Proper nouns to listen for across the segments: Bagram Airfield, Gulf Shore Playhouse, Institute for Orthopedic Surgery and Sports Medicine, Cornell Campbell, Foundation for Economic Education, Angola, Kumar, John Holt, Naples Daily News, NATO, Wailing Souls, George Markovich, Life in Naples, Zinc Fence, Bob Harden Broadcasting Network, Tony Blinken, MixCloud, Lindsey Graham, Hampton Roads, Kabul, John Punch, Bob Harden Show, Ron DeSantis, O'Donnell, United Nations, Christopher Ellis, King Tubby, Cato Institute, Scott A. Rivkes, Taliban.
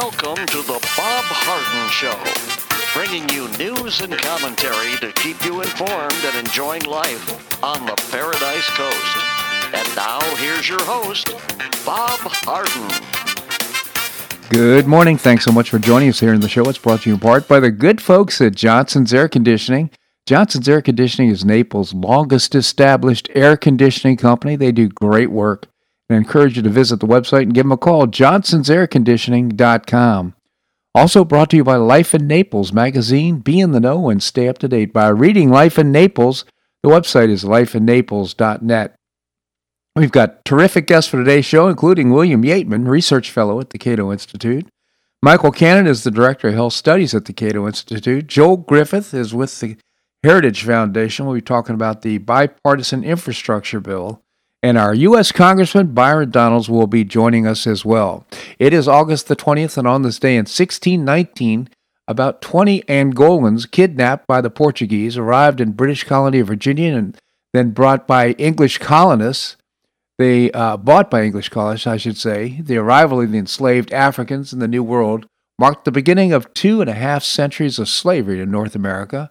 Welcome to the Bob Harden Show, bringing you news and commentary to keep you informed and enjoying life on the Paradise Coast. And now, here's your host, Bob Harden. Good morning. Thanks so much for joining us here in the show. It's brought to you in part by the good folks at Johnson's Air Conditioning. Johnson's Air Conditioning is Naples' longest established air conditioning company. They do great work. I encourage you to visit the website and give them a call, johnsonsairconditioning.com. Also brought to you by Life in Naples magazine. Be in the know and stay up to date by reading Life in Naples. The website is lifeinnaples.net. We've got terrific guests for today's show, including William Yeatman, research fellow at the Cato Institute. Michael Cannon is the director of health studies at the Cato Institute. Joel Griffith is with the Heritage Foundation. We'll be talking about the bipartisan infrastructure bill. And our U.S. Congressman Byron Donalds will be joining us as well. It is August the 20th, and on this day in 1619, about 20 Angolans kidnapped by the Portuguese arrived in British colony of Virginia and then brought by English colonists. They bought by English colonists, I should say. The arrival of the enslaved Africans in the New World marked the beginning of 2.5 centuries of slavery in North America.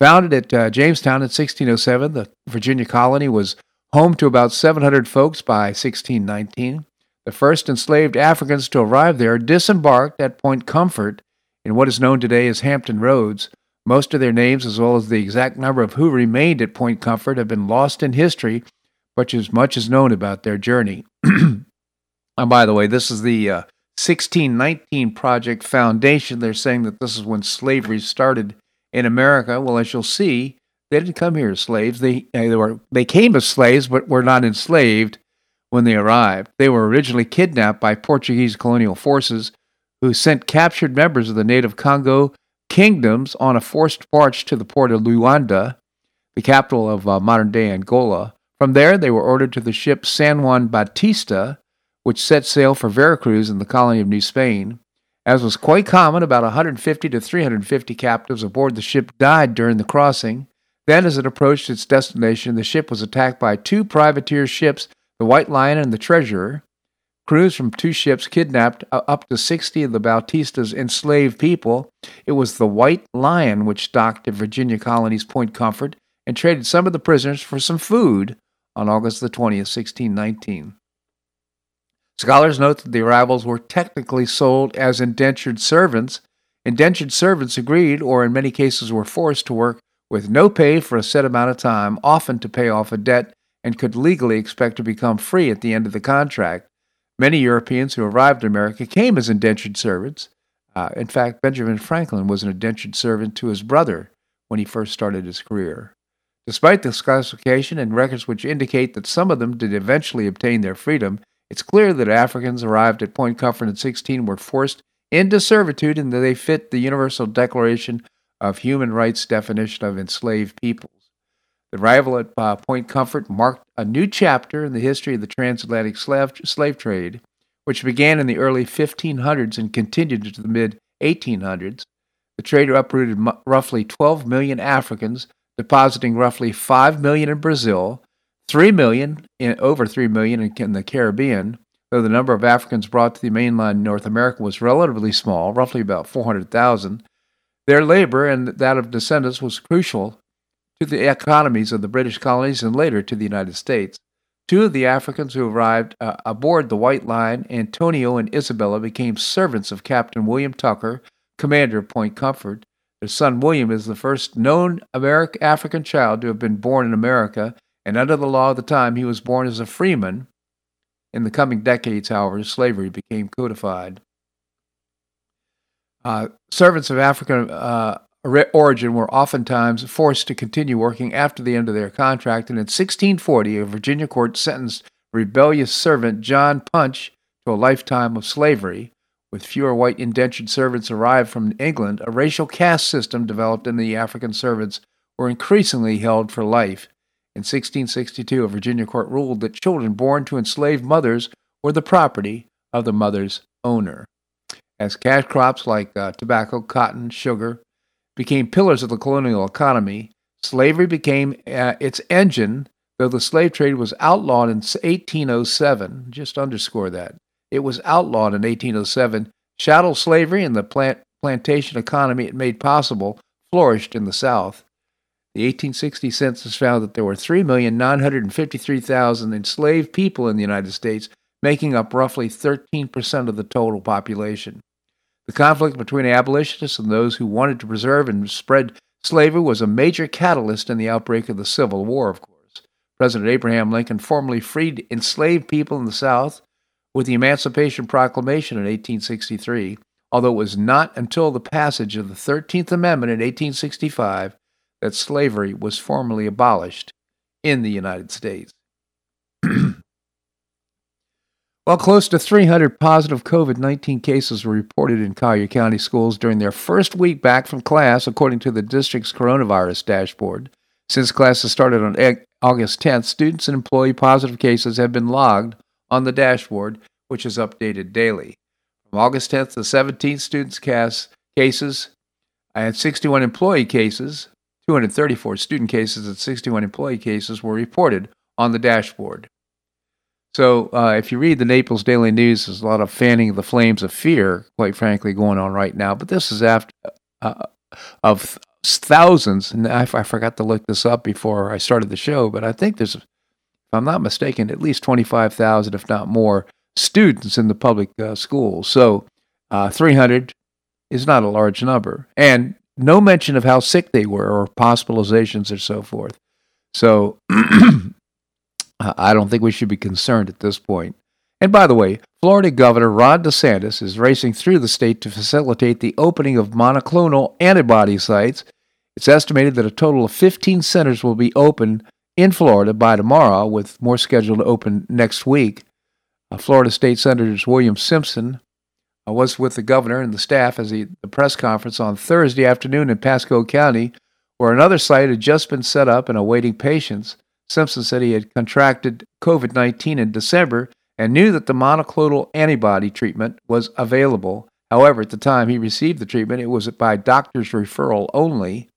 Founded at Jamestown in 1607, the Virginia colony was home to about 700 folks by 1619. The first enslaved Africans to arrive there disembarked at Point Comfort in what is known today as Hampton Roads. Most of their names, as well as the exact number of who remained at Point Comfort, have been lost in history, but as much is known about their journey. And by the way, this is the 1619 Project Foundation. They're saying that this is when slavery started in America. Well, as you'll see, they didn't come here as slaves. They came as slaves, but were not enslaved when they arrived. They were originally kidnapped by Portuguese colonial forces who sent captured members of the native Congo kingdoms on a forced march to the port of Luanda, the capital of modern-day Angola. From there, they were ordered to the ship San Juan Batista, which set sail for Veracruz in the colony of New Spain. As was quite common, about 150 to 350 captives aboard the ship died during the crossing. Then, as it approached its destination, the ship was attacked by two privateer ships, the White Lion and the Treasurer. Crews from two ships kidnapped up to 60 of the Bautista's enslaved people. It was the White Lion which docked at Virginia Colony's Point Comfort and traded some of the prisoners for some food on August the 20th, 1619. Scholars note that the arrivals were technically sold as indentured servants. Indentured servants agreed, or in many cases were forced to work with no pay for a set amount of time, often to pay off a debt, and could legally expect to become free at the end of the contract. Many Europeans who arrived in America came as indentured servants. In fact, Benjamin Franklin was an indentured servant to his brother when he first started his career. Despite this classification and records which indicate that some of them did eventually obtain their freedom, it's clear that Africans arrived at Point Comfort in 16 were forced into servitude and that they fit the Universal Declaration of Human Rights definition of enslaved peoples. The arrival at Point Comfort marked a new chapter in the history of the transatlantic slave trade, which began in the early 1500s and continued into the mid-1800s. The trade uprooted roughly 12 million Africans, depositing roughly 5 million in Brazil, over 3 million in the Caribbean, though the number of Africans brought to the mainland North America was relatively small, roughly about 400,000. Their labor and that of descendants was crucial to the economies of the British colonies and later to the United States. Two of the Africans who arrived aboard the White Lion, Antonio and Isabella, became servants of Captain William Tucker, commander of Point Comfort. Their son William is the first known African child to have been born in America, and under the law of the time, he was born as a freeman. In the coming decades, however, slavery became codified. Servants of African origin were oftentimes forced to continue working after the end of their contract, and in 1640, a Virginia court sentenced rebellious servant John Punch to a lifetime of slavery. With fewer white indentured servants arrived from England, a racial caste system developed in the African servants were increasingly held for life. In 1662, a Virginia court ruled that children born to enslaved mothers were the property of the mother's owner. As cash crops like tobacco, cotton, sugar became pillars of the colonial economy, slavery became its engine, though the slave trade was outlawed in 1807. Just underscore that. It was outlawed in 1807 Chattel slavery and the plantation economy it made possible flourished in the South. The 1860 census found that there were 3,953,000 enslaved people in the United States, making up roughly 13% of the total population. The conflict between abolitionists and those who wanted to preserve and spread slavery was a major catalyst in the outbreak of the Civil War, of course. President Abraham Lincoln formally freed enslaved people in the South with the Emancipation Proclamation in 1863, although it was not until the passage of the 13th Amendment in 1865 that slavery was formally abolished in the United States. Well, close to 300 positive COVID-19 cases were reported in Collier County schools during their first week back from class, according to the district's coronavirus dashboard. Since classes started on August 10th, students and employee positive cases have been logged on the dashboard, which is updated daily. From August 10th to 17th, students' cases and 61 employee cases, 234 student cases and 61 employee cases were reported on the dashboard. So if you read the Naples Daily News, there's a lot of fanning of the flames of fear, quite frankly, going on right now. But this is after of thousands, and I forgot to look this up before I started the show, but I think there's, if I'm not mistaken, at least 25,000, if not more, students in the public schools. So 300 is not a large number. And no mention of how sick they were or hospitalizations or so forth. So I don't think we should be concerned at this point. And by the way, Florida Governor Ron DeSantis is racing through the state to facilitate the opening of monoclonal antibody sites. It's estimated that a total of 15 centers will be open in Florida by tomorrow, with more scheduled to open next week. Florida State Senator William Simpson was with the governor and the staff at the press conference on Thursday afternoon in Pasco County, where another site had just been set up and awaiting patients. Simpson said he had contracted COVID-19 in December and knew that the monoclonal antibody treatment was available. However, at the time he received the treatment, it was by doctor's referral only.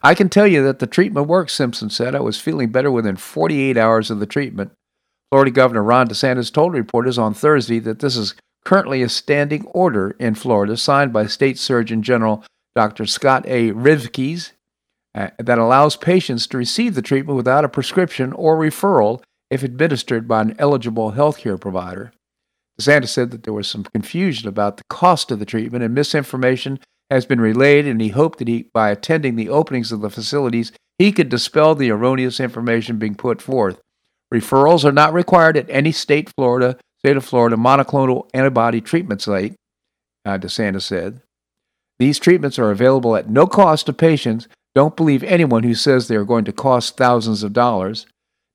"I can tell you that the treatment works," Simpson said. "I was feeling better within 48 hours of the treatment." Florida Governor Ron DeSantis told reporters on Thursday that this is currently a standing order in Florida signed by State Surgeon General Dr. Scott A. Rivkes that allows patients to receive the treatment without a prescription or referral if administered by an eligible healthcare provider. DeSantis said that there was some confusion about the cost of the treatment and misinformation has been relayed, and he hoped that by attending the openings of the facilities, he could dispel the erroneous information being put forth. Referrals are not required at any state of Florida monoclonal antibody treatment site, DeSantis said. "These treatments are available at no cost to patients. Don't believe anyone who says they are going to cost thousands of dollars."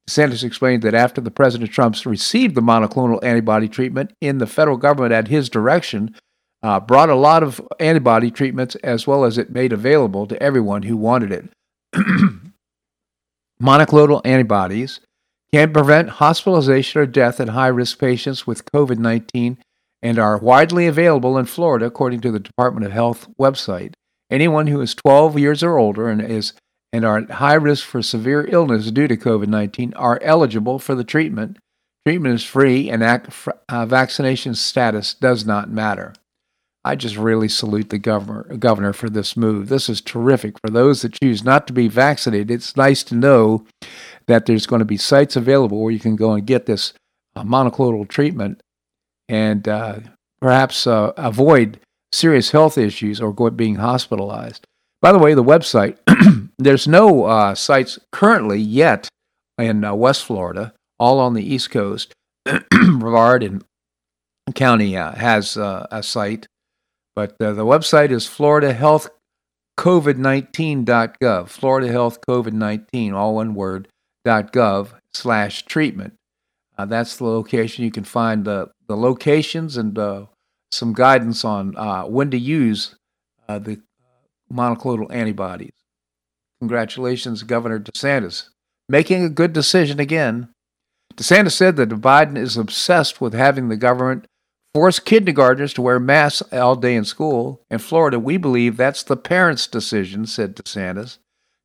DeSantis explained that after the President Trump received the monoclonal antibody treatment in the federal government at his direction, brought a lot of antibody treatments as well as it made available to everyone who wanted it. Monoclonal antibodies can prevent hospitalization or death in high-risk patients with COVID-19 and are widely available in Florida, according to the Department of Health website. Anyone who is 12 years or older and are at high risk for severe illness due to COVID-19 are eligible for the treatment. Treatment is free, and vaccination status does not matter. I just really salute the governor for this move. This is terrific. For those that choose not to be vaccinated, it's nice to know that there's going to be sites available where you can go and get this monoclonal treatment and perhaps avoid serious health issues or being hospitalized. By the way, the website, there's no sites currently yet in West Florida, all on the East Coast. Brevard County has a site. But the website is FloridaHealthCovid19.gov, FloridaHealthCovid19, all one word, .gov/treatment. That's the location. You can find the locations and some guidance on when to use the monoclonal antibodies. Congratulations, Governor DeSantis, making a good decision again. DeSantis said that Biden is obsessed with having the government force kindergartners to wear masks all day in school. "In Florida, we believe that's the parents' decision," said DeSantis.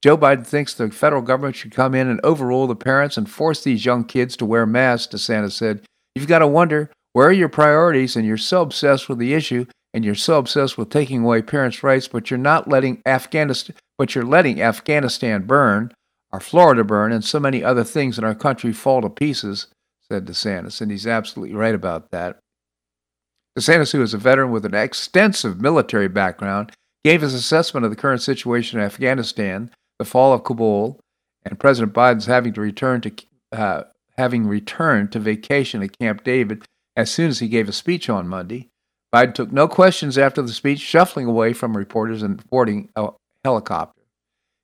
"Joe Biden thinks the federal government should come in and overrule the parents and force these young kids to wear masks," DeSantis said. "You've got to wonder, where are your priorities? And you're so obsessed with the issue, and you're so obsessed with taking away parents' rights, but you're not letting Afghanistan, but you're letting Afghanistan burn, or Florida burn, and so many other things in our country fall to pieces, said DeSantis, and he's absolutely right about that. DeSantis, who is a veteran with an extensive military background, gave his assessment of the current situation in Afghanistan, the fall of Kabul, and President Biden's having returned to vacation at Camp David as soon as he gave a speech on Monday. Biden took no questions after the speech, shuffling away from reporters and boarding a helicopter.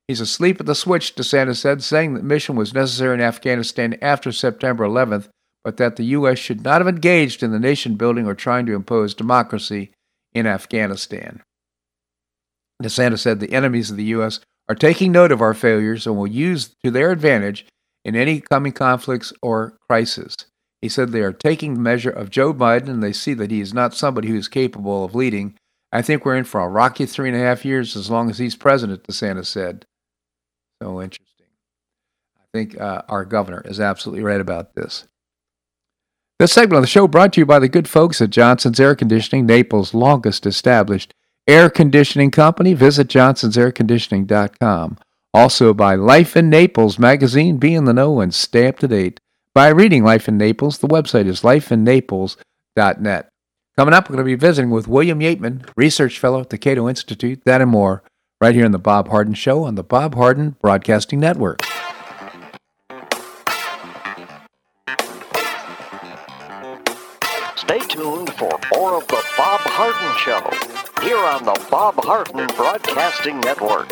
He's asleep at the switch, DeSantis said, saying that mission was necessary in Afghanistan after September 11th, but that the U.S. should not have engaged in the nation building or trying to impose democracy in Afghanistan. DeSantis said the enemies of the U.S. are taking note of our failures and will use to their advantage in any coming conflicts or crisis. He said they are taking the measure of Joe Biden and they see that he is not somebody who is capable of leading. I think we're in for a rocky 3.5 years as long as he's president, DeSantis said. So interesting. I think our governor is absolutely right about this. This segment of the show brought to you by the good folks at Johnson's Air Conditioning, Naples' longest established air conditioning company. Visit johnsonsairconditioning.com. Also by Life in Naples magazine. Be in the know and stay up to date by reading Life in Naples. The website is lifeinnaples.net. Coming up, we're going to be visiting with William Yeatman, research fellow at the Cato Institute. That and more right here on The Bob Harden Show on the Bob Harden Broadcasting Network. Stay tuned for more of The Bob Harden Show here on the Bob Harden Broadcasting Network.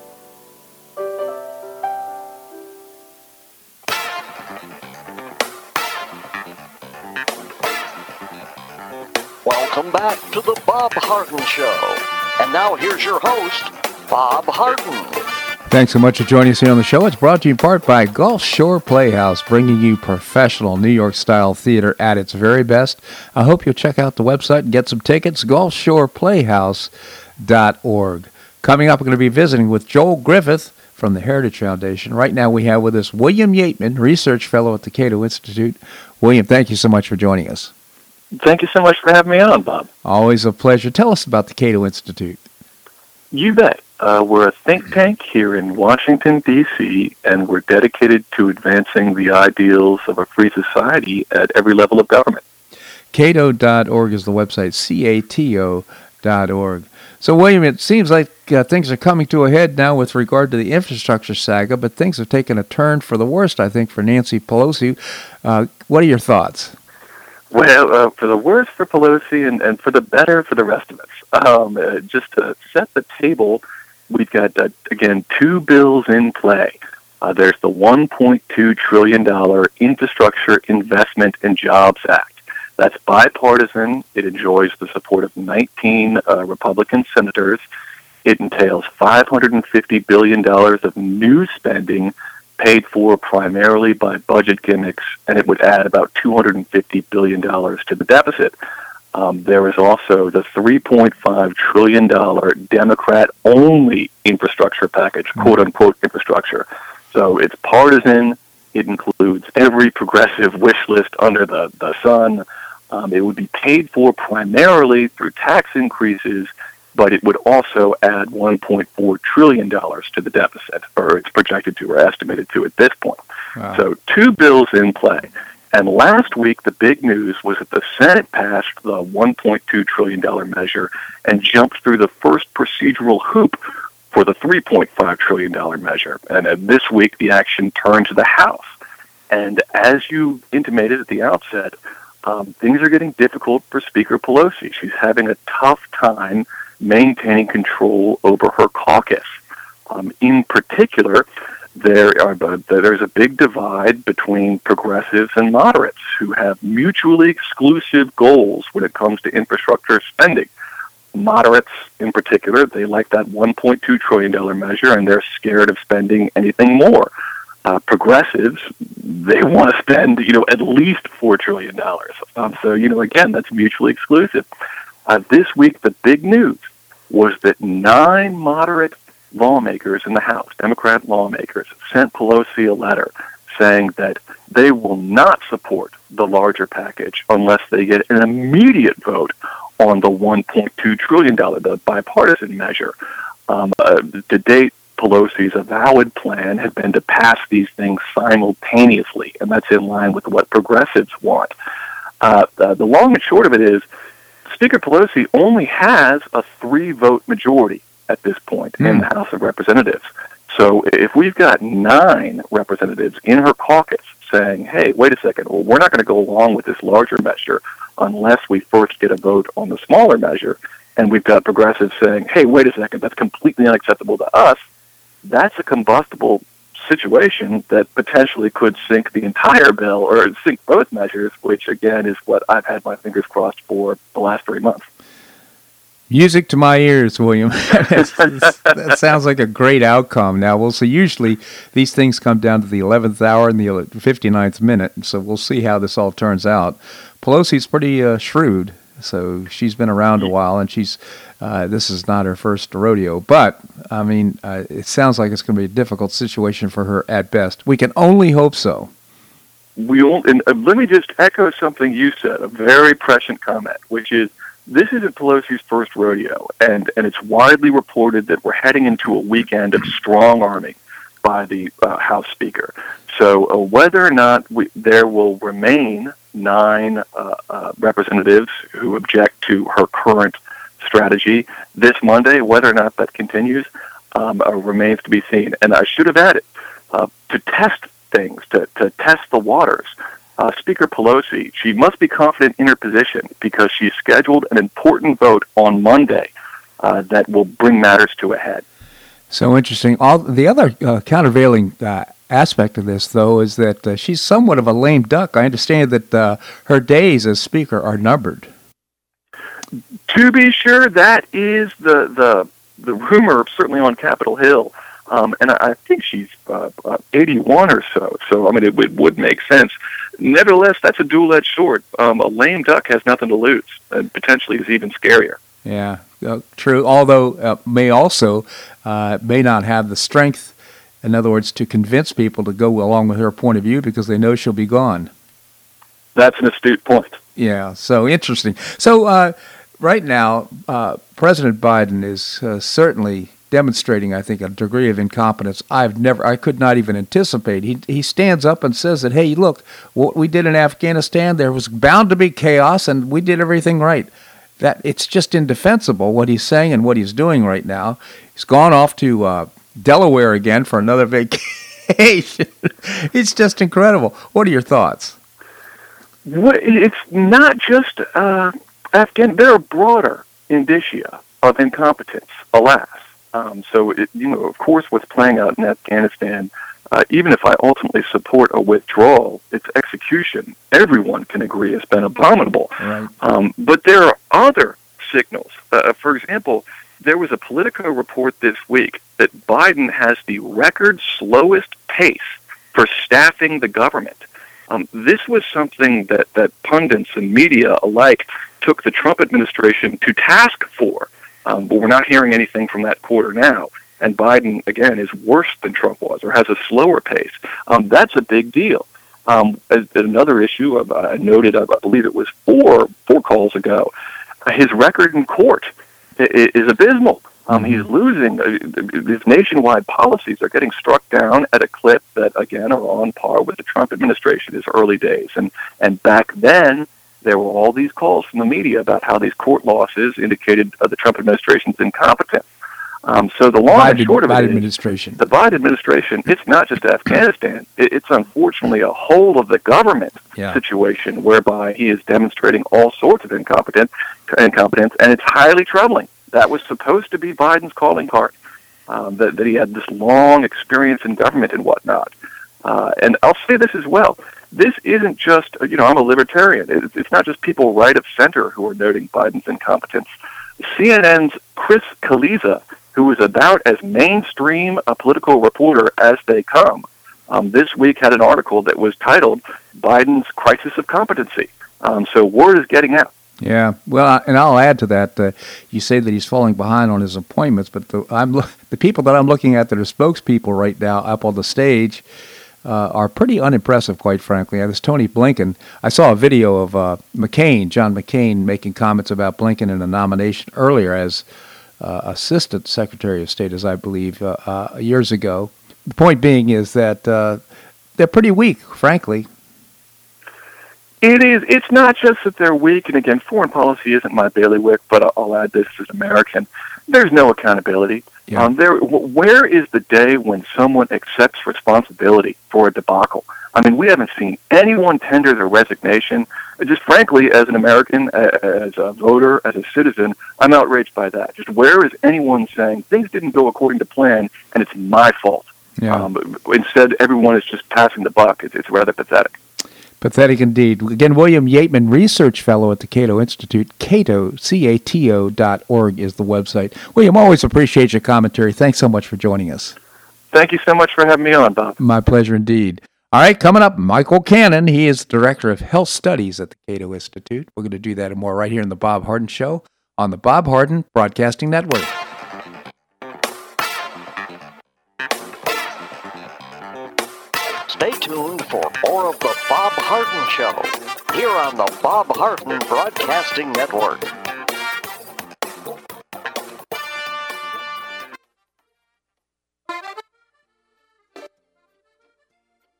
Welcome back to the Bob Harden Show. And now here's your host, Bob Harden. Thanks so much for joining us here on the show. It's brought to you in part by Gulf Shore Playhouse, bringing you professional New York-style theater at its very best. I hope you'll check out the website and get some tickets, gulfshoreplayhouse.org. Coming up, we're going to be visiting with Joel Griffith from the Heritage Foundation. Right now we have with us William Yeatman, research fellow at the Cato Institute. William, thank you so much for joining us. Thank you so much for having me on, Bob. Always a pleasure. Tell us about the Cato Institute. You bet. We're a think tank here in Washington, D.C., and we're dedicated to advancing the ideals of a free society at every level of government. Cato.org is the website, Cato.org. So, William, it seems like things are coming to a head now with regard to the infrastructure saga, but things have taken a turn for the worst, I think, for Nancy Pelosi. What are your thoughts? Well, for the worse for Pelosi and for the better for the rest of us. Just to set the table, we've got, again, two bills in play. There's the $1.2 trillion Infrastructure Investment and Jobs Act. That's bipartisan. It enjoys the support of 19 Republican senators. It entails $550 billion of new spending paid for primarily by budget gimmicks, and it would add about $250 billion to the deficit. There is also the $3.5 trillion Democrat-only infrastructure package, quote-unquote infrastructure. So it's partisan. It includes every progressive wish list under the sun. It would be paid for primarily through tax increases, but it would also add $1.4 trillion to the deficit, or it's projected to or estimated to at this point. Wow. So two bills in play. And last week, the big news was that the Senate passed the $1.2 trillion measure and jumped through the first procedural hoop for the $3.5 trillion measure. And this week, the action turned to the House. And as you intimated at the outset, things are getting difficult for Speaker Pelosi. She's having a tough time maintaining control over her caucus. In particular, there's a big divide between progressives and moderates who have mutually exclusive goals when it comes to infrastructure spending. Moderates, in particular, they like that $1.2 trillion measure, and they're scared of spending anything more. Progressives, they want to spend, at least $4 trillion. Again, that's mutually exclusive. This week, the big news was that 9 moderate lawmakers in the House, Democrat lawmakers, sent Pelosi a letter saying that they will not support the larger package unless they get an immediate vote on the $1.2 trillion, the bipartisan measure. To date, Pelosi's avowed plan had been to pass these things simultaneously, and that's in line with what progressives want. The long and short of it is, Speaker Pelosi only has a 3-vote majority at this point in the House of Representatives. So if we've got 9 representatives in her caucus saying, hey, wait a second, well, we're not going to go along with this larger measure unless we first get a vote on the smaller measure, and we've got progressives saying, hey, wait a second, that's completely unacceptable to us, that's a combustible situation that potentially could sink the entire bill or sink both measures, which, again, is what I've had my fingers crossed for the last 3 months. Music to my ears, William. That sounds like a great outcome. Now, we'll see. Usually, these things come down to the 11th hour and the 59th minute, so we'll see how this all turns out. Pelosi's pretty shrewd, so she's been around a while, and she's this is not her first rodeo. But, I mean, it sounds like it's going to be a difficult situation for her at best. We can only hope so. Let me just echo something you said, a very prescient comment, which is, this isn't Pelosi's first rodeo, and it's widely reported that we're heading into a weekend of strong arming by the House Speaker. So whether or not there will remain 9 representatives who object to her current strategy this Monday, whether or not that continues remains to be seen. And I should have added, to test things, to test the waters, Speaker Pelosi, she must be confident in her position because she's scheduled an important vote on Monday that will bring matters to a head. So interesting. The other countervailing aspect of this, though, is that she's somewhat of a lame duck. I understand that her days as Speaker are numbered. To be sure, that is the rumor, certainly on Capitol Hill. And I think she's 81 or so, so, I mean, it would make sense. Nevertheless, that's a dual-edged sword. A lame duck has nothing to lose, and potentially is even scarier. Yeah, true, although may not have the strength, in other words, to convince people to go along with her point of view because they know she'll be gone. That's an astute point. Yeah, so interesting. So right now, President Biden is certainly demonstrating, I think, a degree of incompetence I could not even anticipate. He stands up and says that, hey, look, what we did in Afghanistan, there was bound to be chaos, and we did everything right. That it's just indefensible what he's saying and what he's doing right now. He's gone off to Delaware again for another vacation. It's just incredible. What are your thoughts? it's not just Afghan. There are broader indicia of incompetence, alas. So, of course, what's playing out in Afghanistan, even if I ultimately support a withdrawal, its execution, everyone can agree has been abominable. Right. But there are other signals. For example, there was a Politico report this week that Biden has the record slowest pace for staffing the government. This was something that pundits and media alike took the Trump administration to task for, but we're not hearing anything from that quarter now. And Biden, again, is worse than Trump was or has a slower pace. That's a big deal. Another issue I noted, I believe it was four calls ago, his record in court is abysmal. He's losing. His nationwide policies are getting struck down at a clip that, again, are on par with the Trump administration, his early days. And back then, there were all these calls from the media about how these court losses indicated the Trump administration's incompetence. So the long and short of it is the Biden administration, it's not just Afghanistan. It's unfortunately a whole of the government situation whereby he is demonstrating all sorts of incompetence, and it's highly troubling. That was supposed to be Biden's calling card, that he had this long experience in government and whatnot. And I'll say this as well. This isn't just, I'm a libertarian. It's not just people right of center who are noting Biden's incompetence. CNN's Chris Kaliza, who is about as mainstream a political reporter as they come, this week had an article that was titled Biden's Crisis of Competency. So word is getting out. Yeah, well, and I'll add to that. You say that he's falling behind on his appointments, but the people that I'm looking at that are spokespeople right now up on the stage are pretty unimpressive, quite frankly. There's Tony Blinken. I saw a video of John McCain, making comments about Blinken in the nomination earlier as Assistant Secretary of State, as I believe, years ago. The point being is that they're pretty weak, frankly. It is. It's not just that they're weak, and again, foreign policy isn't my bailiwick, but I'll add this as an American. There's no accountability. Yeah. Where is the day when someone accepts responsibility for a debacle? I mean, we haven't seen anyone tender their resignation. Just frankly, as an American, as a voter, as a citizen, I'm outraged by that. Just where is anyone saying, things didn't go according to plan, and it's my fault? Yeah. Instead, everyone is just passing the buck. It's rather pathetic. Pathetic indeed. Again, William Yeatman, research fellow at the Cato Institute, Cato, CATO.org is the website. William, always appreciate your commentary. Thanks so much for joining us. Thank you so much for having me on, Bob. My pleasure indeed. All right, coming up, Michael Cannon. He is Director of Health Studies at the Cato Institute. We're going to do that and more right here in The Bob Harden Show on the Bob Harden Broadcasting Network. Stay tuned for more of The Bob Harden Show, here on the Bob Harden Broadcasting Network.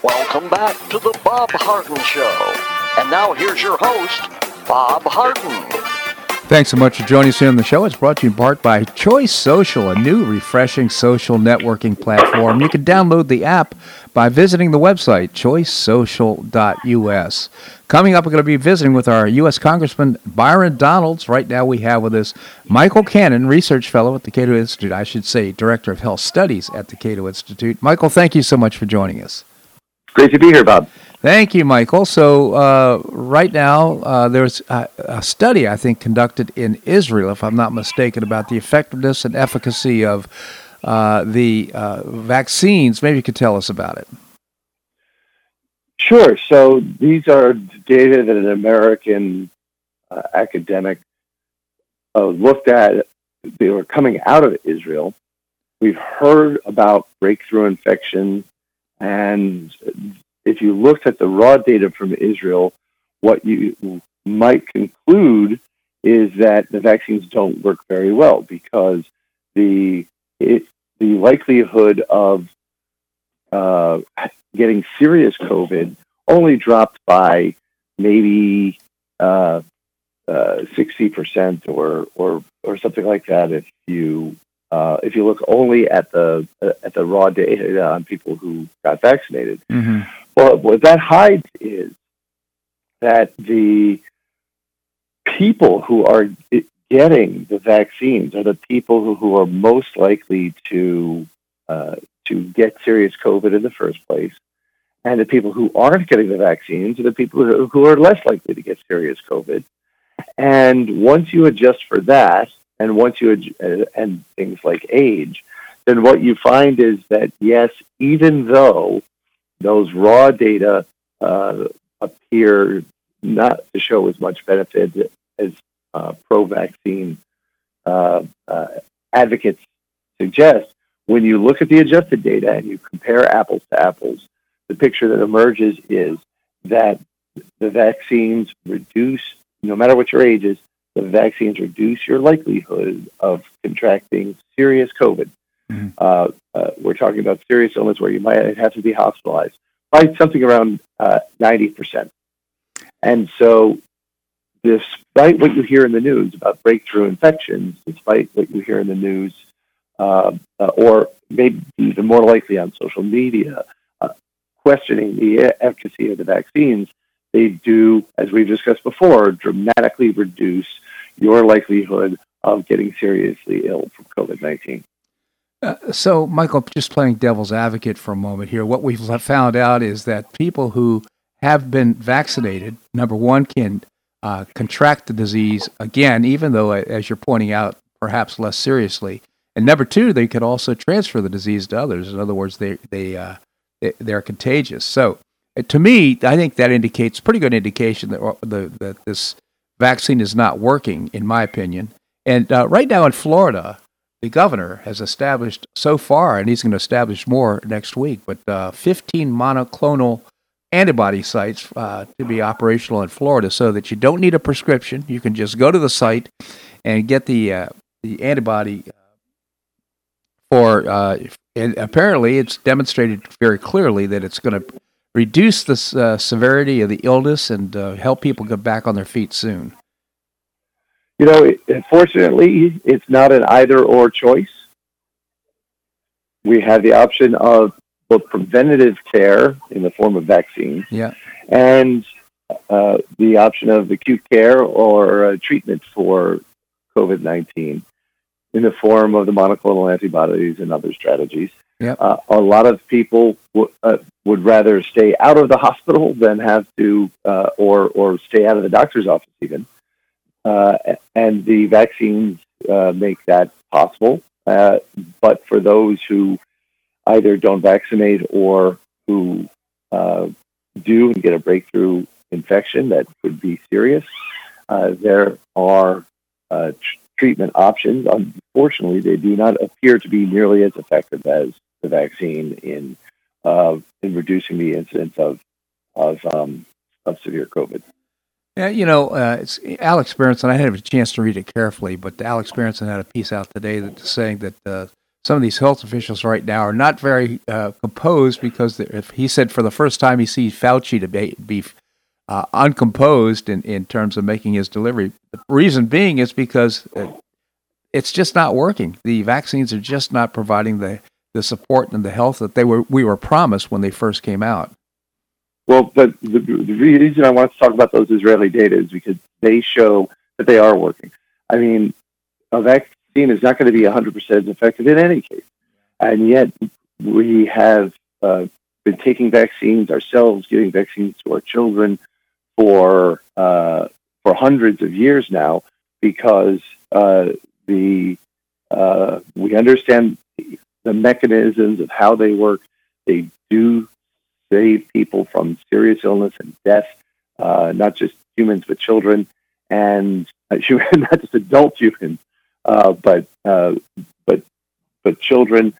Welcome back to the Bob Harden Show. And now here's your host, Bob Harden. Thanks so much for joining us here on the show. It's brought to you in part by Choice Social, a new, refreshing social networking platform. You can download the app by visiting the website, choicesocial.us. Coming up, we're going to be visiting with our U.S. Congressman Byron Donalds. Right now we have with us Michael Cannon, research fellow at the Cato Institute, I should say director of health studies at the Cato Institute. Michael, thank you so much for joining us. Great to be here, Bob. Thank you, Michael. So right now, there's a study, I think, conducted in Israel, if I'm not mistaken, about the effectiveness and efficacy of the vaccines. Maybe you could tell us about it. Sure. So these are data that an American academic looked at. They were coming out of Israel. We've heard about breakthrough infection, and if you looked at the raw data from Israel, what you might conclude is that the vaccines don't work very well because the likelihood of getting serious COVID only dropped by maybe 60% or something like that if you look only at the raw data on people who got vaccinated. Mm-hmm. Well, what that hides is that the people who are getting the vaccines are the people who are most likely to get serious COVID in the first place, and the people who aren't getting the vaccines are the people who are less likely to get serious COVID. And once you adjust for that, and once you and things like age, then what you find is that yes, even though those raw data appear not to show as much benefit as pro-vaccine advocates suggest, when you look at the adjusted data and you compare apples to apples, the picture that emerges is that the vaccines reduce, no matter what your age is, the vaccines reduce your likelihood of contracting serious COVID. Mm-hmm. We're talking about serious illness where you might have to be hospitalized by something around 90%. And so despite what you hear in the news about breakthrough infections, despite what you hear in the news, or maybe even more likely on social media, questioning the efficacy of the vaccines, they do, as we've discussed before, dramatically reduce your likelihood of getting seriously ill from COVID-19. So, Michael, just playing devil's advocate for a moment here, what we've found out is that people who have been vaccinated, number one, can contract the disease again, even though, as you're pointing out, perhaps less seriously. And number two, they could also transfer the disease to others. In other words, they're contagious. So, to me, I think that indicates pretty good indication that this vaccine is not working, in my opinion. And right now in Florida, the governor has established so far, and he's going to establish more next week, but 15 monoclonal antibody sites to be operational in Florida so that you don't need a prescription. You can just go to the site and get the antibody and apparently it's demonstrated very clearly that it's going to reduce the severity of the illness and help people get back on their feet soon. You know, fortunately, it's not an either-or choice. We have the option of both preventative care in the form of vaccine and the option of acute care or treatment for COVID-19 in the form of the monoclonal antibodies and other strategies. Yep. A lot of people would rather stay out of the hospital than have to or stay out of the doctor's office even. And the vaccines make that possible. But for those who either don't vaccinate or who do and get a breakthrough infection that could be serious. There are treatment options. Unfortunately, they do not appear to be nearly as effective as the vaccine in reducing the incidence of severe COVID. Yeah, it's Alex Berenson. I didn't have a chance to read it carefully, but Alex Berenson had a piece out today that's saying that some of these health officials right now are not very composed because if he said for the first time he sees Fauci to be uncomposed in terms of making his delivery. The reason being is because it's just not working. The vaccines are just not providing the support and the health that we were promised when they first came out. Well, but the reason I want to talk about those Israeli data is because they show that they are working. I mean, a vaccine is not going to be 100% effective in any case. And yet we have been taking vaccines ourselves, giving vaccines to our children for hundreds of years now because we understand the mechanisms of how they work. They do save people from serious illness and death, not just humans, but children, and not just adult humans, but children.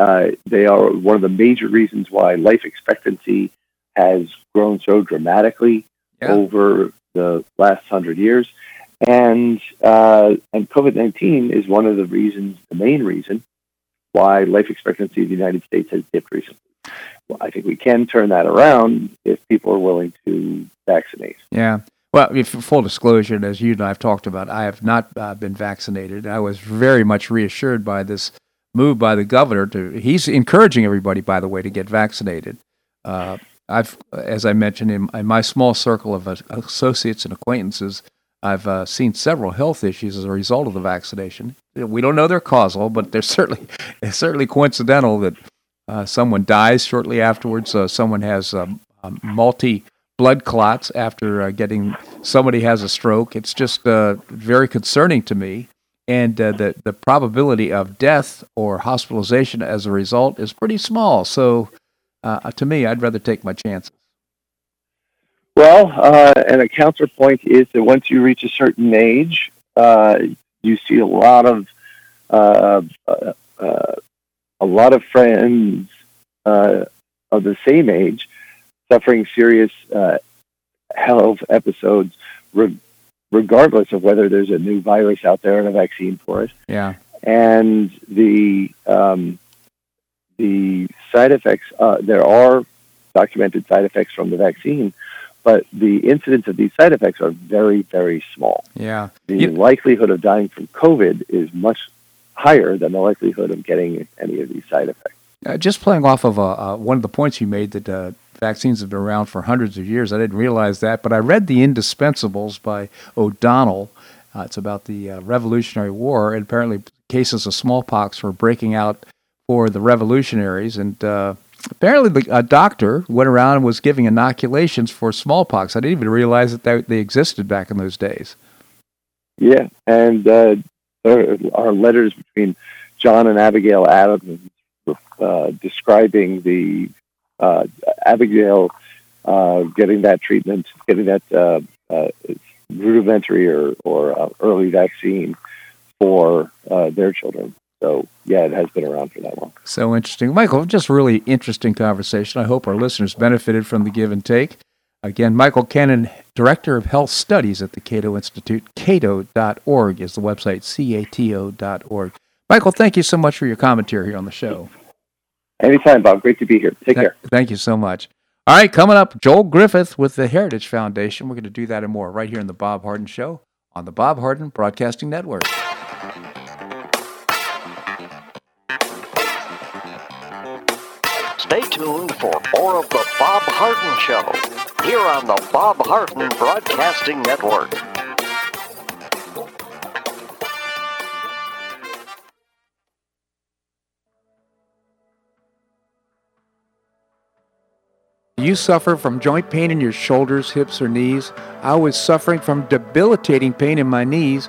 They are one of the major reasons why life expectancy has grown so dramatically over the last 100 years, and COVID-19 is one of the reasons, the main reason, why life expectancy in the United States has dipped recently. Well, I think we can turn that around if people are willing to vaccinate. Yeah. Well, for full disclosure, and as you and I have talked about, I have not been vaccinated. I was very much reassured by this move by the governor. He's encouraging everybody, by the way, to get vaccinated. I've, as I mentioned, in my small circle of associates and acquaintances, I've seen several health issues as a result of the vaccination. We don't know they're causal, but it's certainly coincidental that someone dies shortly afterwards. Someone has multi blood clots after somebody has a stroke. It's just very concerning to me. And the probability of death or hospitalization as a result is pretty small. So to me, I'd rather take my chances. Well, and a counterpoint is that once you reach a certain age, you see a lot of friends of the same age suffering serious health episodes, regardless of whether there's a new virus out there and a vaccine for it. Yeah. And the side effects, there are documented side effects from the vaccine, but the incidence of these side effects are very, very small. Yeah. The likelihood of dying from COVID is much higher than the likelihood of getting any of these side effects. Just playing off of one of the points you made that vaccines have been around for hundreds of years. I didn't realize that, but I read The Indispensables by O'Donnell. It's about the Revolutionary War, and apparently cases of smallpox were breaking out for the revolutionaries, and apparently a doctor went around and was giving inoculations for smallpox. I didn't even realize that they existed back in those days. Yeah, and there are letters between John and Abigail Adams describing the Abigail getting that treatment, getting that rudimentary or early vaccine for their children. So, yeah, it has been around for that long. So interesting. Michael, just really interesting conversation. I hope our listeners benefited from the give and take. Again, Michael Cannon, Director of Health Studies at the Cato Institute. Cato.org is the website, Cato.org. Michael, thank you so much for your commentary here on the show. Anytime, Bob. Great to be here. Take care. Thank you so much. All right, coming up, Joel Griffith with the Heritage Foundation. We're going to do that and more right here in The Bob Harden Show on the Bob Harden Broadcasting Network. Stay tuned for more of The Bob Harden Show here on the Bob Harden Broadcasting Network. You suffer from joint pain in your shoulders, hips, or knees. I was suffering from debilitating pain in my knees.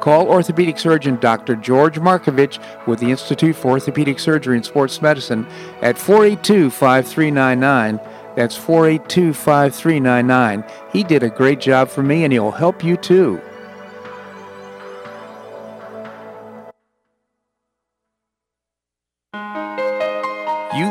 Call orthopedic surgeon Dr. George Markovich with the Institute for Orthopedic Surgery and Sports Medicine at 482-5399. That's 482-5399. He did a great job for me, and he'll help you too. You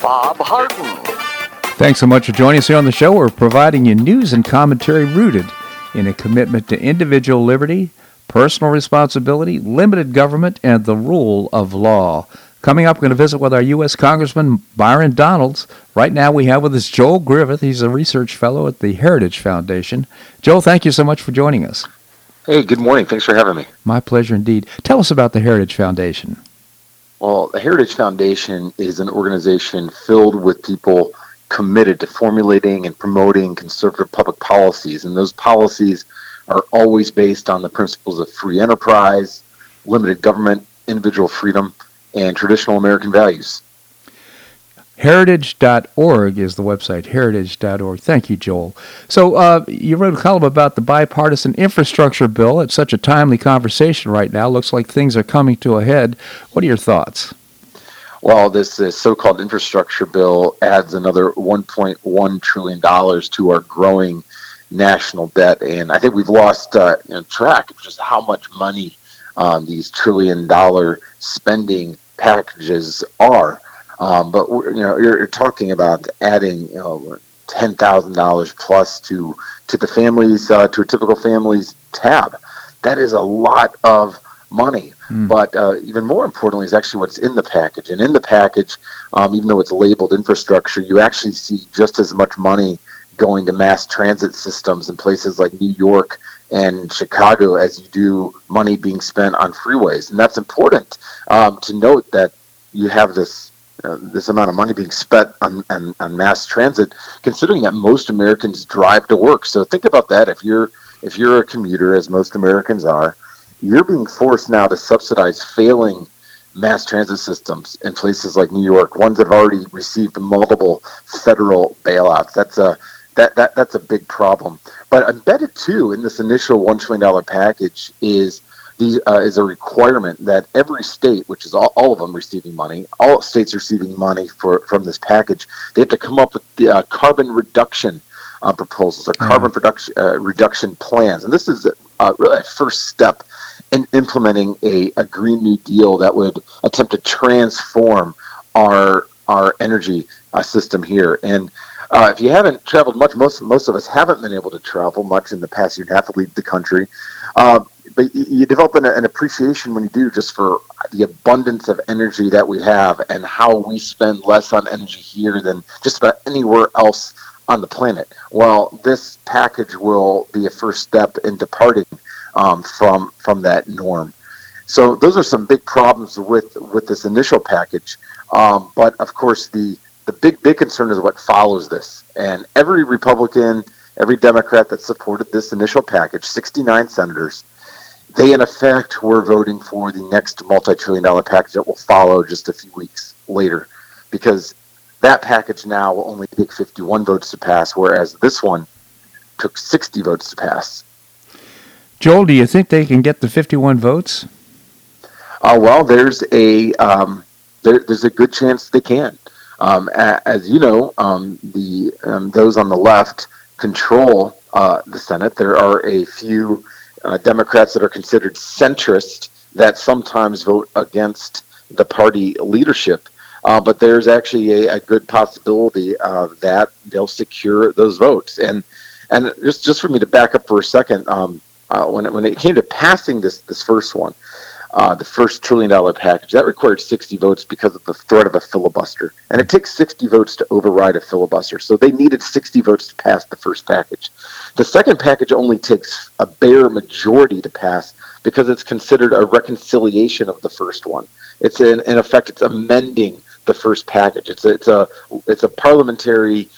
Bob Harden. Thanks so much for joining us here on the show. We're providing you news and commentary rooted in a commitment to individual liberty, personal responsibility, limited government, and the rule of law. Coming up, we're going to visit with our U.S. Congressman Byron Donalds. Right now we have with us Joel Griffith. He's a research fellow at the Heritage Foundation. Joel, thank you so much for joining us. Hey, good morning. Thanks for having me. My pleasure indeed. Tell us about the Heritage Foundation. Well, the Heritage Foundation is an organization filled with people committed to formulating and promoting conservative public policies, and those policies are always based on the principles of free enterprise, limited government, individual freedom, and traditional American values. Heritage.org is the website, heritage.org. Thank you, Joel. So you wrote a column about the bipartisan infrastructure bill. It's such a timely conversation right now. Looks like things are coming to a head. What are your thoughts? Well, this so-called infrastructure bill adds another $1.1 trillion to our growing national debt. And I think we've lost track of just how much money these trillion-dollar spending packages are. But you're talking about adding $10,000 plus to the family's to a typical family's tab. That is a lot of money. But even more importantly is actually what's in the package. And in the package, even though it's labeled infrastructure, you actually see just as much money going to mass transit systems in places like New York and Chicago as you do money being spent on freeways. And that's important to note that you have this amount of money being spent on mass transit, considering that most Americans drive to work. So think about that. If you're a commuter, as most Americans are, you're being forced now to subsidize failing mass transit systems in places like New York, ones that have already received multiple federal bailouts. That's a big problem. But embedded too in this initial $1 trillion package is a requirement that every state, which is all of them receiving money, all states receiving money from this package, they have to come up with the carbon reduction proposals or carbon reduction plans. And this is really a first step in implementing a Green New Deal that would attempt to transform our energy system here. And if you haven't traveled much, most of us haven't been able to travel much in the past year and a half to leave the country. But you develop an appreciation when you do just for the abundance of energy that we have and how we spend less on energy here than just about anywhere else on the planet. Well, this package will be a first step in departing from that norm. So those are some big problems with this initial package. But, of course, the big concern is what follows this. And every Republican, every Democrat that supported this initial package, 69 senators, they, in effect, were voting for the next multi-trillion-dollar package that will follow just a few weeks later, because that package now will only take 51 votes to pass, whereas this one took 60 votes to pass. Joel, do you think they can get the 51 votes? Well, there's a good chance they can. As you know, those on the left control the Senate. There are a few Democrats that are considered centrist that sometimes vote against the party leadership. But there's actually a good possibility that they'll secure those votes. And just for me to back up for a second, when it came to passing this first one, the first trillion-dollar package, that required 60 votes because of the threat of a filibuster. And it takes 60 votes to override a filibuster. So they needed 60 votes to pass the first package. The second package only takes a bare majority to pass because it's considered a reconciliation of the first one. It's in effect, it's amending the first package. It's a parliamentary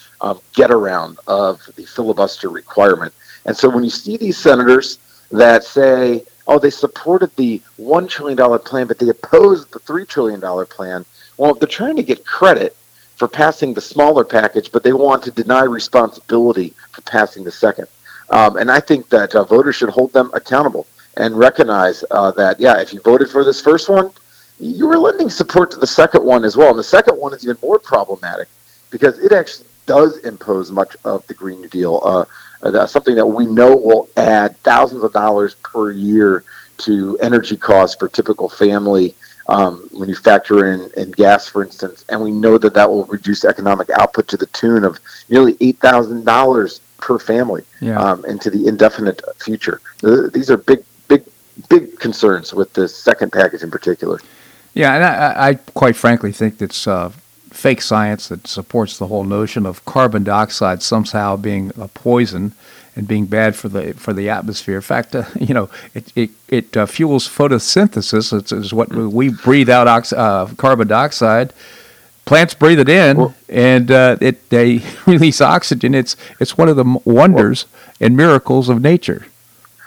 get around of the filibuster requirement. And so when you see these senators that say, oh, they supported the $1 trillion plan, but they opposed the $3 trillion plan, well, they're trying to get credit for passing the smaller package, but they want to deny responsibility for passing the second. And I think that voters should hold them accountable and recognize that, yeah, if you voted for this first one, you were lending support to the second one as well. And the second one is even more problematic because it actually does impose much of the Green New Deal, something that we know will add thousands of dollars per year to energy costs for typical family when you factor in gas, for instance. And we know that will reduce economic output to the tune of nearly $8,000 per family into the indefinite future. These are big concerns with the second package in particular. Yeah, and I quite frankly think it's fake science that supports the whole notion of carbon dioxide somehow being a poison and being bad for the atmosphere. In fact, it fuels photosynthesis. It's what we breathe out carbon dioxide. Plants breathe it in, and they release oxygen. It's one of the wonders and miracles of nature.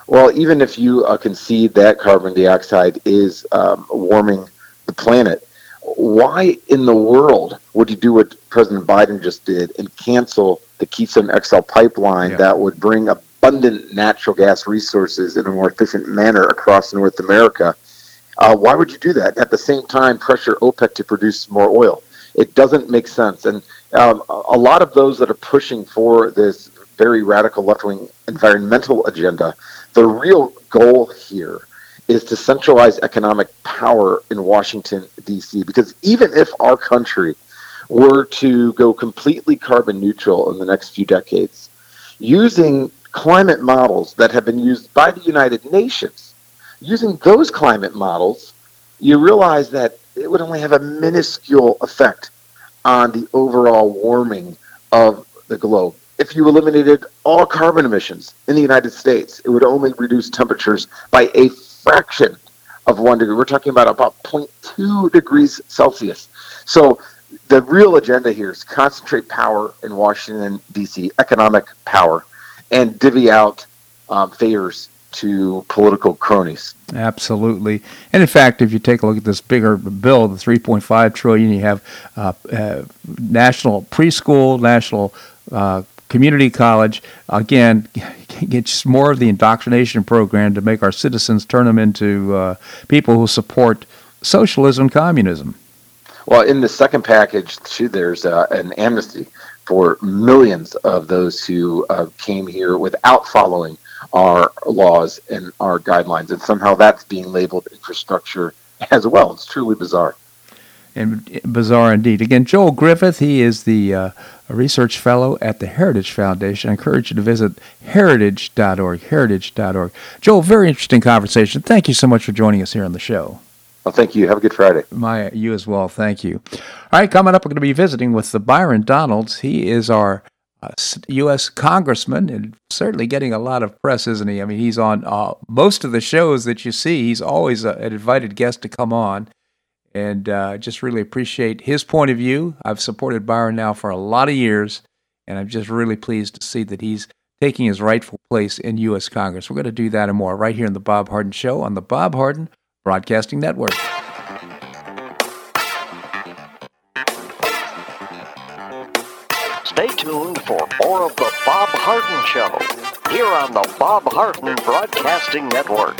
Well, even if you concede that carbon dioxide is warming the planet, why in the world would you do what President Biden just did and cancel the Keystone XL pipeline that would bring abundant natural gas resources in a more efficient manner across North America? Why would you do that? At the same time, pressure OPEC to produce more oil. It doesn't make sense. And a lot of those that are pushing for this very radical left-wing environmental agenda, the real goal here is to centralize economic power in Washington, D.C., because even if our country were to go completely carbon neutral in the next few decades, using climate models that have been used by the United Nations, using those climate models, you realize that it would only have a minuscule effect on the overall warming of the globe. If you eliminated all carbon emissions in the United States, it would only reduce temperatures by a fraction of 1 degree. We're talking about 0.2 degrees Celsius. So the real agenda here is concentrate power in Washington, D.C., economic power, and divvy out favors to political cronies. Absolutely. And in fact, if you take a look at this bigger bill, the $3.5 trillion, you have national preschool, national community college, again, gets more of the indoctrination program to make our citizens turn them into people who support socialism, communism. Well, in the second package, too, there's an amnesty for millions of those who came here without following our laws and our guidelines, and somehow that's being labeled infrastructure as well. It's truly bizarre. And bizarre indeed. Again, Joel Griffith, he is the research fellow at the Heritage Foundation. I encourage you to visit heritage.org, heritage.org. Joel, very interesting conversation. Thank you so much for joining us here on the show. Well, thank you. Have a good Friday. You as well. Thank you. All right, coming up, we're going to be visiting with the Byron Donalds. He is our U.S. congressman and certainly getting a lot of press, isn't he? I mean, he's on most of the shows that you see. He's always an invited guest to come on. And just really appreciate his point of view. I've supported Byron now for a lot of years, and I'm just really pleased to see that he's taking his rightful place in U.S. Congress. We're going to do that and more right here on The Bob Harden Show on the Bob Harden Broadcasting Network. Stay tuned for more of The Bob Harden Show here on the Bob Harden Broadcasting Network.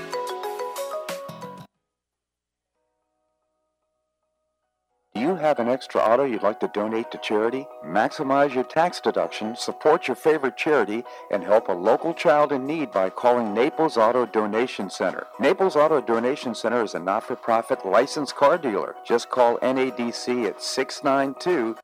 Do you have an extra auto you'd like to donate to charity? Maximize your tax deduction, support your favorite charity, and help a local child in need by calling Naples Auto Donation Center. Naples Auto Donation Center is a not-for-profit licensed car dealer. Just call NADC at 692-9840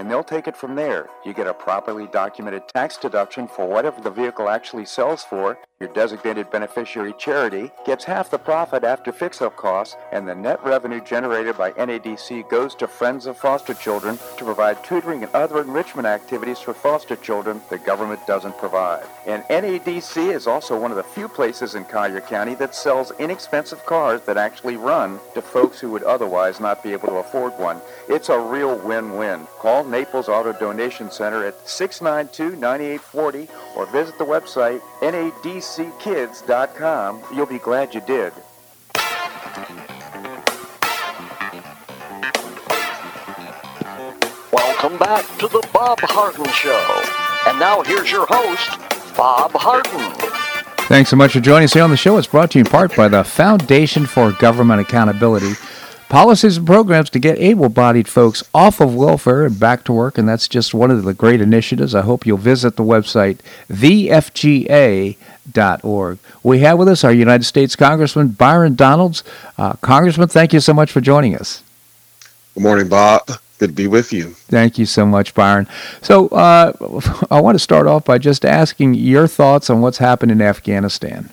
and they'll take it from there. You get a properly documented tax deduction for whatever the vehicle actually sells for. Your designated beneficiary charity gets half the profit after fix-up costs, and the net revenue generated by NADC goes to Friends of Foster Children to provide tutoring and other enrichment activities for foster children the government doesn't provide. And NADC is also one of the few places in Collier County that sells inexpensive cars that actually run to folks who would otherwise not be able to afford one. It's a real win-win. Call Naples Auto Donation Center at 692-9840 or visit the website NADC.com. CKids.com. You'll be glad you did. Welcome back to the Bob Harden Show. And now here's your host, Bob Harden. Thanks so much for joining us here on the show. It's brought to you in part by the Foundation for Government Accountability. Policies and programs to get able-bodied folks off of welfare and back to work, and that's just one of the great initiatives. I hope you'll visit the website, thefga.org. We have with us our United States Congressman Byron Donalds. Congressman, thank you so much for joining us. Good morning, Bob. Good to be with you. Thank you so much, Byron. So I want to start off by just asking your thoughts on what's happened in Afghanistan.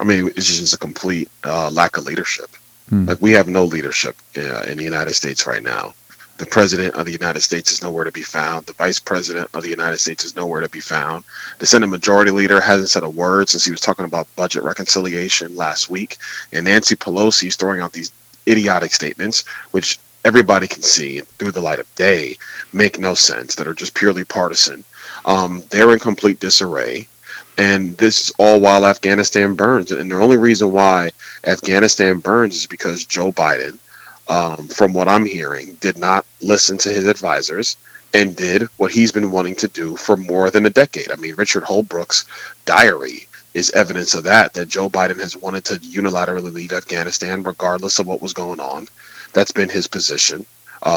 I mean, it's just a complete lack of leadership. Like, we have no leadership in the United States right now. The president of the United States is nowhere to be found. The vice president of the United States is nowhere to be found. The Senate Majority Leader hasn't said a word since he was talking about budget reconciliation last week. And Nancy Pelosi is throwing out these idiotic statements, which everybody can see through the light of day, make no sense, that are just purely partisan. They're in complete disarray. And this is all while Afghanistan burns. And the only reason why Afghanistan burns is because Joe Biden, from what I'm hearing, did not listen to his advisors and did what he's been wanting to do for more than a decade. I mean, Richard Holbrooke's diary is evidence of that Joe Biden has wanted to unilaterally leave Afghanistan regardless of what was going on. That's been his position.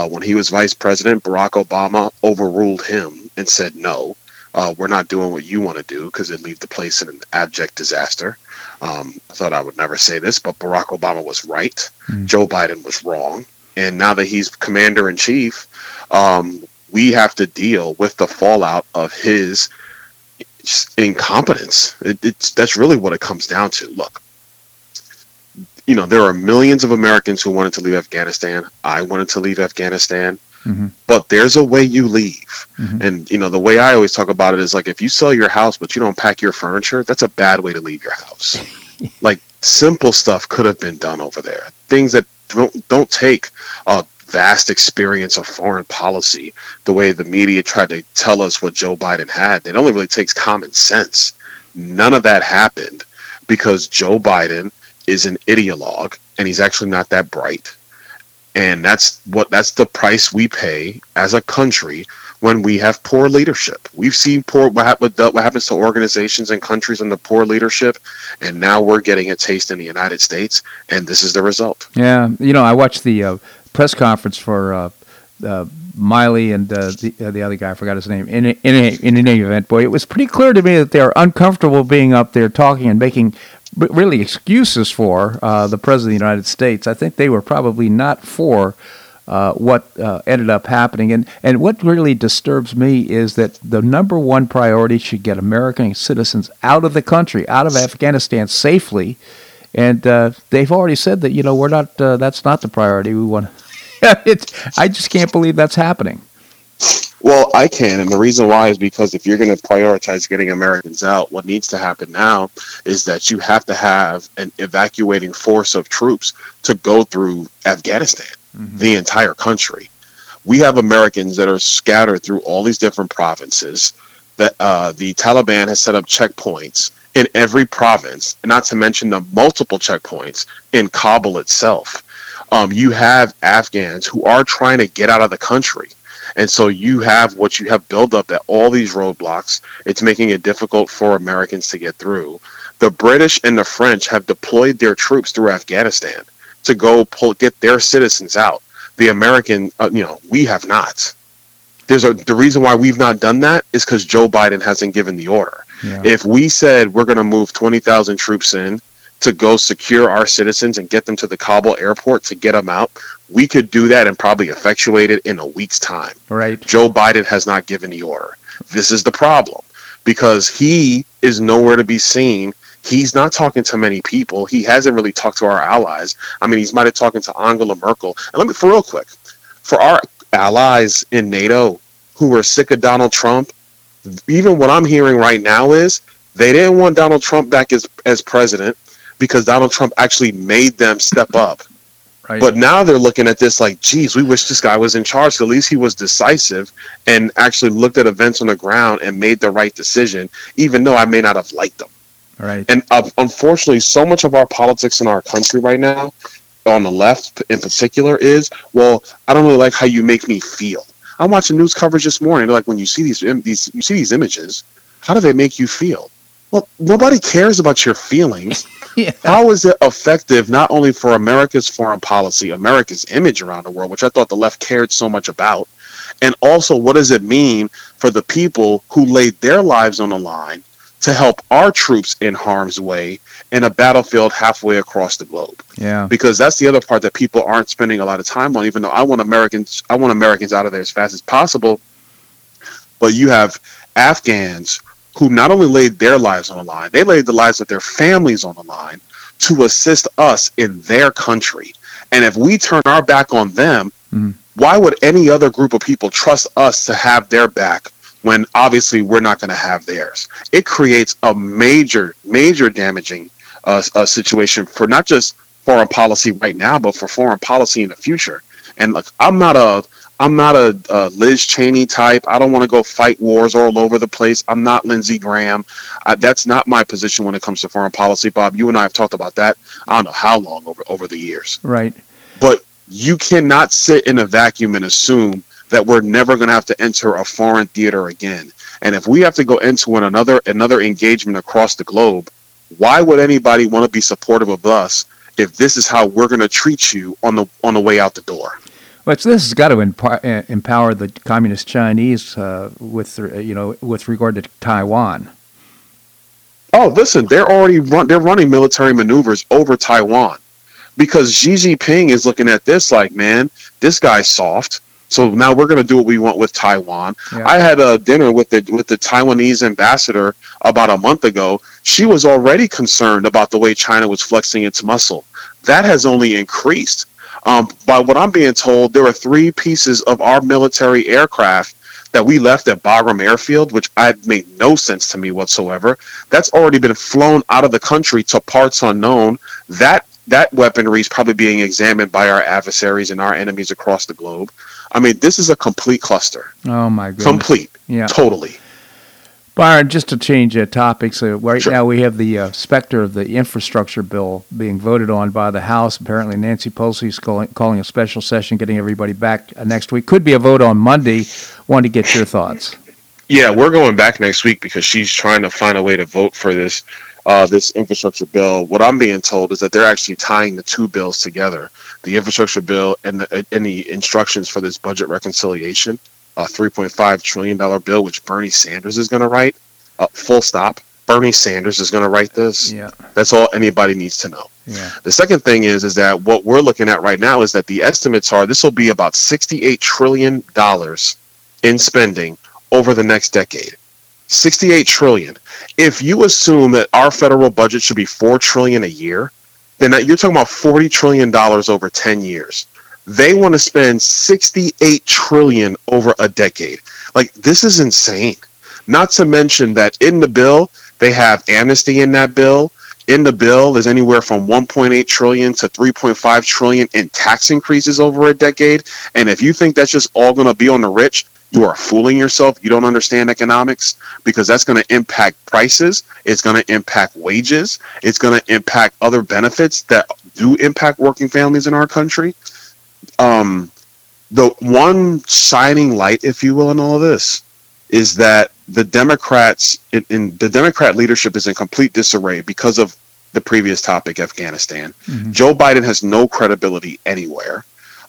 When he was vice president, Barack Obama overruled him and said no. We're not doing what you want to do because it'd leave the place in an abject disaster. I thought I would never say this, but Barack Obama was right. Joe Biden was wrong. And now that he's commander in chief, we have to deal with the fallout of his incompetence. That's really what it comes down to. Look, you know, there are millions of Americans who wanted to leave Afghanistan. I wanted to leave Afghanistan. But there's a way you leave. And, you know, the way I always talk about it is like, if you sell your house, but you don't pack your furniture, that's a bad way to leave your house. Like, simple stuff could have been done over there. Things that don't take a vast experience of foreign policy, the way the media tried to tell us what Joe Biden had. It only really takes common sense. None of that happened because Joe Biden is an ideologue and he's actually not that bright. And that's the price we pay as a country when we have poor leadership. We've seen what happens to organizations and countries under poor leadership, and now we're getting a taste in the United States, and this is the result. Yeah, you know, I watched the press conference for Miley and the other guy, I forgot his name. In any event, boy, it was pretty clear to me that they are uncomfortable being up there talking and making really excuses for the President of the United States. I think they were probably not for what ended up happening. And what really disturbs me is that the number one priority should get American citizens out of the country, out of Afghanistan safely. And they've already said that, you know, we're not, that's not the priority we want. I just can't believe that's happening. Well, I can, and the reason why is because if you're going to prioritize getting Americans out, what needs to happen now is that you have to have an evacuating force of troops to go through Afghanistan, the entire country. We have Americans that are scattered through all these different provinces. That the Taliban has set up checkpoints in every province, not to mention the multiple checkpoints in Kabul itself. You have Afghans who are trying to get out of the country. And so you have what you have built up at all these roadblocks. It's making it difficult for Americans to get through. The British and the French have deployed their troops through Afghanistan to go get their citizens out. The American, we have not. The reason why we've not done that is because Joe Biden hasn't given the order. Yeah. If we said we're going to move 20,000 troops in to go secure our citizens and get them to the Kabul airport to get them out, we could do that and probably effectuate it in a week's time. Right. Joe Biden has not given the order. This is the problem because he is nowhere to be seen. He's not talking to many people. He hasn't really talked to our allies. I mean, he's might have talking to Angela Merkel. And let me, for real quick, for our allies in NATO who are sick of Donald Trump, even what I'm hearing right now is they didn't want Donald Trump back as president because Donald Trump actually made them step up. Right. But now they're looking at this like, geez, we wish this guy was in charge. At least he was decisive and actually looked at events on the ground and made the right decision, even though I may not have liked them. Right. And unfortunately, so much of our politics in our country right now, on the left in particular, is, well, I don't really like how you make me feel. I'm watching news coverage this morning. They're like, when you see these images, how do they make you feel? Well, nobody cares about your feelings. Yeah. How is it effective not only for America's foreign policy, America's image around the world, which I thought the left cared so much about, and also what does it mean for the people who laid their lives on the line to help our troops in harm's way in a battlefield halfway across the globe? Yeah. Because that's the other part that people aren't spending a lot of time on, even though I want Americans out of there as fast as possible. But you have Afghans who not only laid their lives on the line, they laid the lives of their families on the line to assist us in their country. And if we turn our back on them, why would any other group of people trust us to have their back when obviously we're not going to have theirs? It creates a major, major damaging situation for not just foreign policy right now, but for foreign policy in the future. And look, I'm not a Liz Cheney type. I don't want to go fight wars all over the place. I'm not Lindsey Graham. That's not my position when it comes to foreign policy, Bob. You and I have talked about that I don't know how long over the years. Right. But you cannot sit in a vacuum and assume that we're never going to have to enter a foreign theater again. And if we have to go into another engagement across the globe, why would anybody want to be supportive of us if this is how we're going to treat you on the way out the door? But this has got to empower the communist Chinese with regard to Taiwan. Oh, listen, they're running military maneuvers over Taiwan because Xi Jinping is looking at this like, man, this guy's soft. So now we're going to do what we want with Taiwan. Yeah. I had a dinner with the Taiwanese ambassador about a month ago. She was already concerned about the way China was flexing its muscle. That has only increased. By what I'm being told, there are 3 pieces of our military aircraft that we left at Bagram Airfield, which made no sense to me whatsoever. That's already been flown out of the country to parts unknown. That weaponry is probably being examined by our adversaries and our enemies across the globe. I mean, this is a complete cluster. Oh, my goodness. Complete. Yeah. Totally. Byron, just to change topics, now we have the specter of the infrastructure bill being voted on by the House. Apparently, Nancy Pelosi is calling a special session, getting everybody back next week. Could be a vote on Monday. Wanted to get your thoughts. Yeah, we're going back next week because she's trying to find a way to vote for this this infrastructure bill, what I'm being told is that they're actually tying the two bills together, the infrastructure bill and the instructions for this budget reconciliation, a $3.5 trillion bill, which Bernie Sanders is going to write, full stop. Bernie Sanders is going to write this. Yeah. That's all anybody needs to know. Yeah. The second thing is that what we're looking at right now is that the estimates are this will be about $68 trillion in spending over the next decade. $68 trillion. If you assume that our federal budget should be $4 trillion a year, then you're talking about $40 trillion over 10 years. They want to spend $68 trillion over a decade. Like, this is insane. Not to mention that in the bill, they have amnesty in that bill. In the bill, there's anywhere from $1.8 trillion to $3.5 trillion in tax increases over a decade. And if you think that's just all going to be on the rich, you are fooling yourself. You don't understand economics, because that's going to impact prices. It's going to impact wages. It's going to impact other benefits that do impact working families in our country. The one shining light, if you will, in all of this is that the Democrats in the Democrat leadership is in complete disarray because of the previous topic, Afghanistan. Mm-hmm. Joe Biden has no credibility anywhere.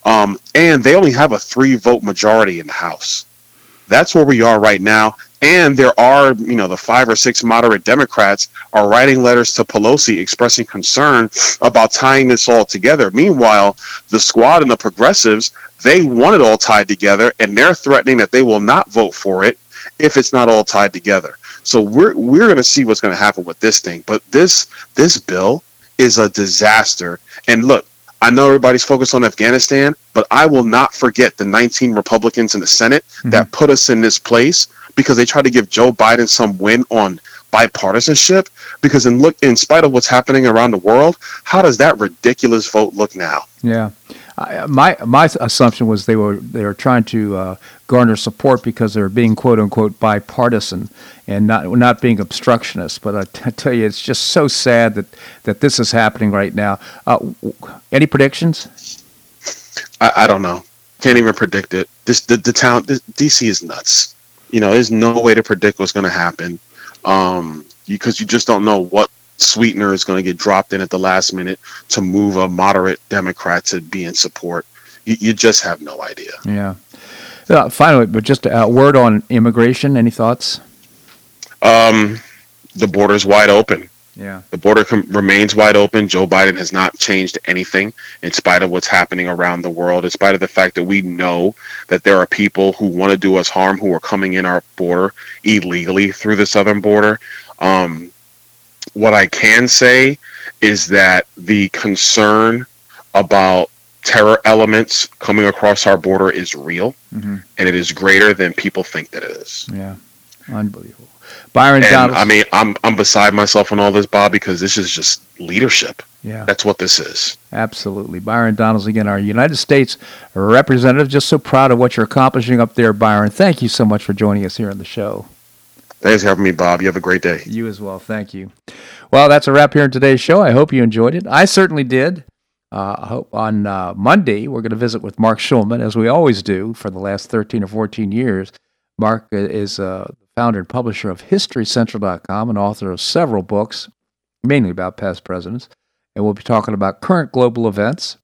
And they only have a 3-vote majority in the House. That's where we are right now. And there are, the 5 or 6 moderate Democrats are writing letters to Pelosi expressing concern about tying this all together. Meanwhile, the Squad and the progressives, they want it all tied together, and they're threatening that they will not vote for it if it's not all tied together. So we're going to see what's going to happen with this thing. But this bill is a disaster. And look, I know everybody's focused on Afghanistan, but I will not forget the 19 Republicans in the Senate that put us in this place because they tried to give Joe Biden some win on bipartisanship. Because in spite of what's happening around the world, how does that ridiculous vote look now? Yeah, my assumption was they were trying to garner support because they were being quote unquote bipartisan and not being obstructionist. But I tell you, it's just so sad that this is happening right now. Any predictions? I don't know. Can't even predict it. DC is nuts. There's no way to predict what's going to happen because you just don't know what sweetener is going to get dropped in at the last minute to move a moderate Democrat to be in support. You just have no idea. Yeah. Finally, but just a word on immigration. Any thoughts? The border's wide open. Yeah. The border remains wide open. Joe Biden has not changed anything in spite of what's happening around the world, in spite of the fact that we know that there are people who want to do us harm who are coming in our border illegally through the southern border. What I can say is that the concern about terror elements coming across our border is real, and it is greater than people think that it is. Yeah, unbelievable. Byron Donalds. I mean, I'm beside myself on all this, Bob, because this is just leadership. Yeah, that's what this is. Absolutely. Byron Donalds, again, our United States representative. Just so proud of what you're accomplishing up there, Byron. Thank you so much for joining us here on the show. Thanks for having me, Bob. You have a great day. You as well. Thank you. Well, that's a wrap here on today's show. I hope you enjoyed it. I certainly did. I hope on Monday, we're going to visit with Mark Schulman, as we always do for the last 13 or 14 years. Mark is the founder and publisher of HistoryCentral.com and author of several books, mainly about past presidents. And we'll be talking about current global events.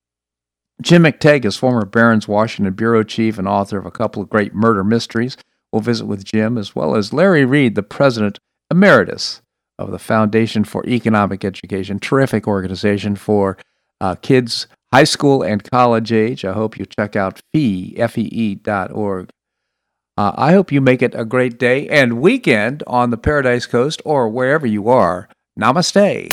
Jim McTague is former Barron's Washington bureau chief and author of a couple of great murder mysteries. We'll visit with Jim, as well as Larry Reed, the president emeritus of the Foundation for Economic Education, terrific organization for kids, high school and college age. I hope you check out FEE.org. I hope you make it a great day and weekend on the Paradise Coast or wherever you are. Namaste.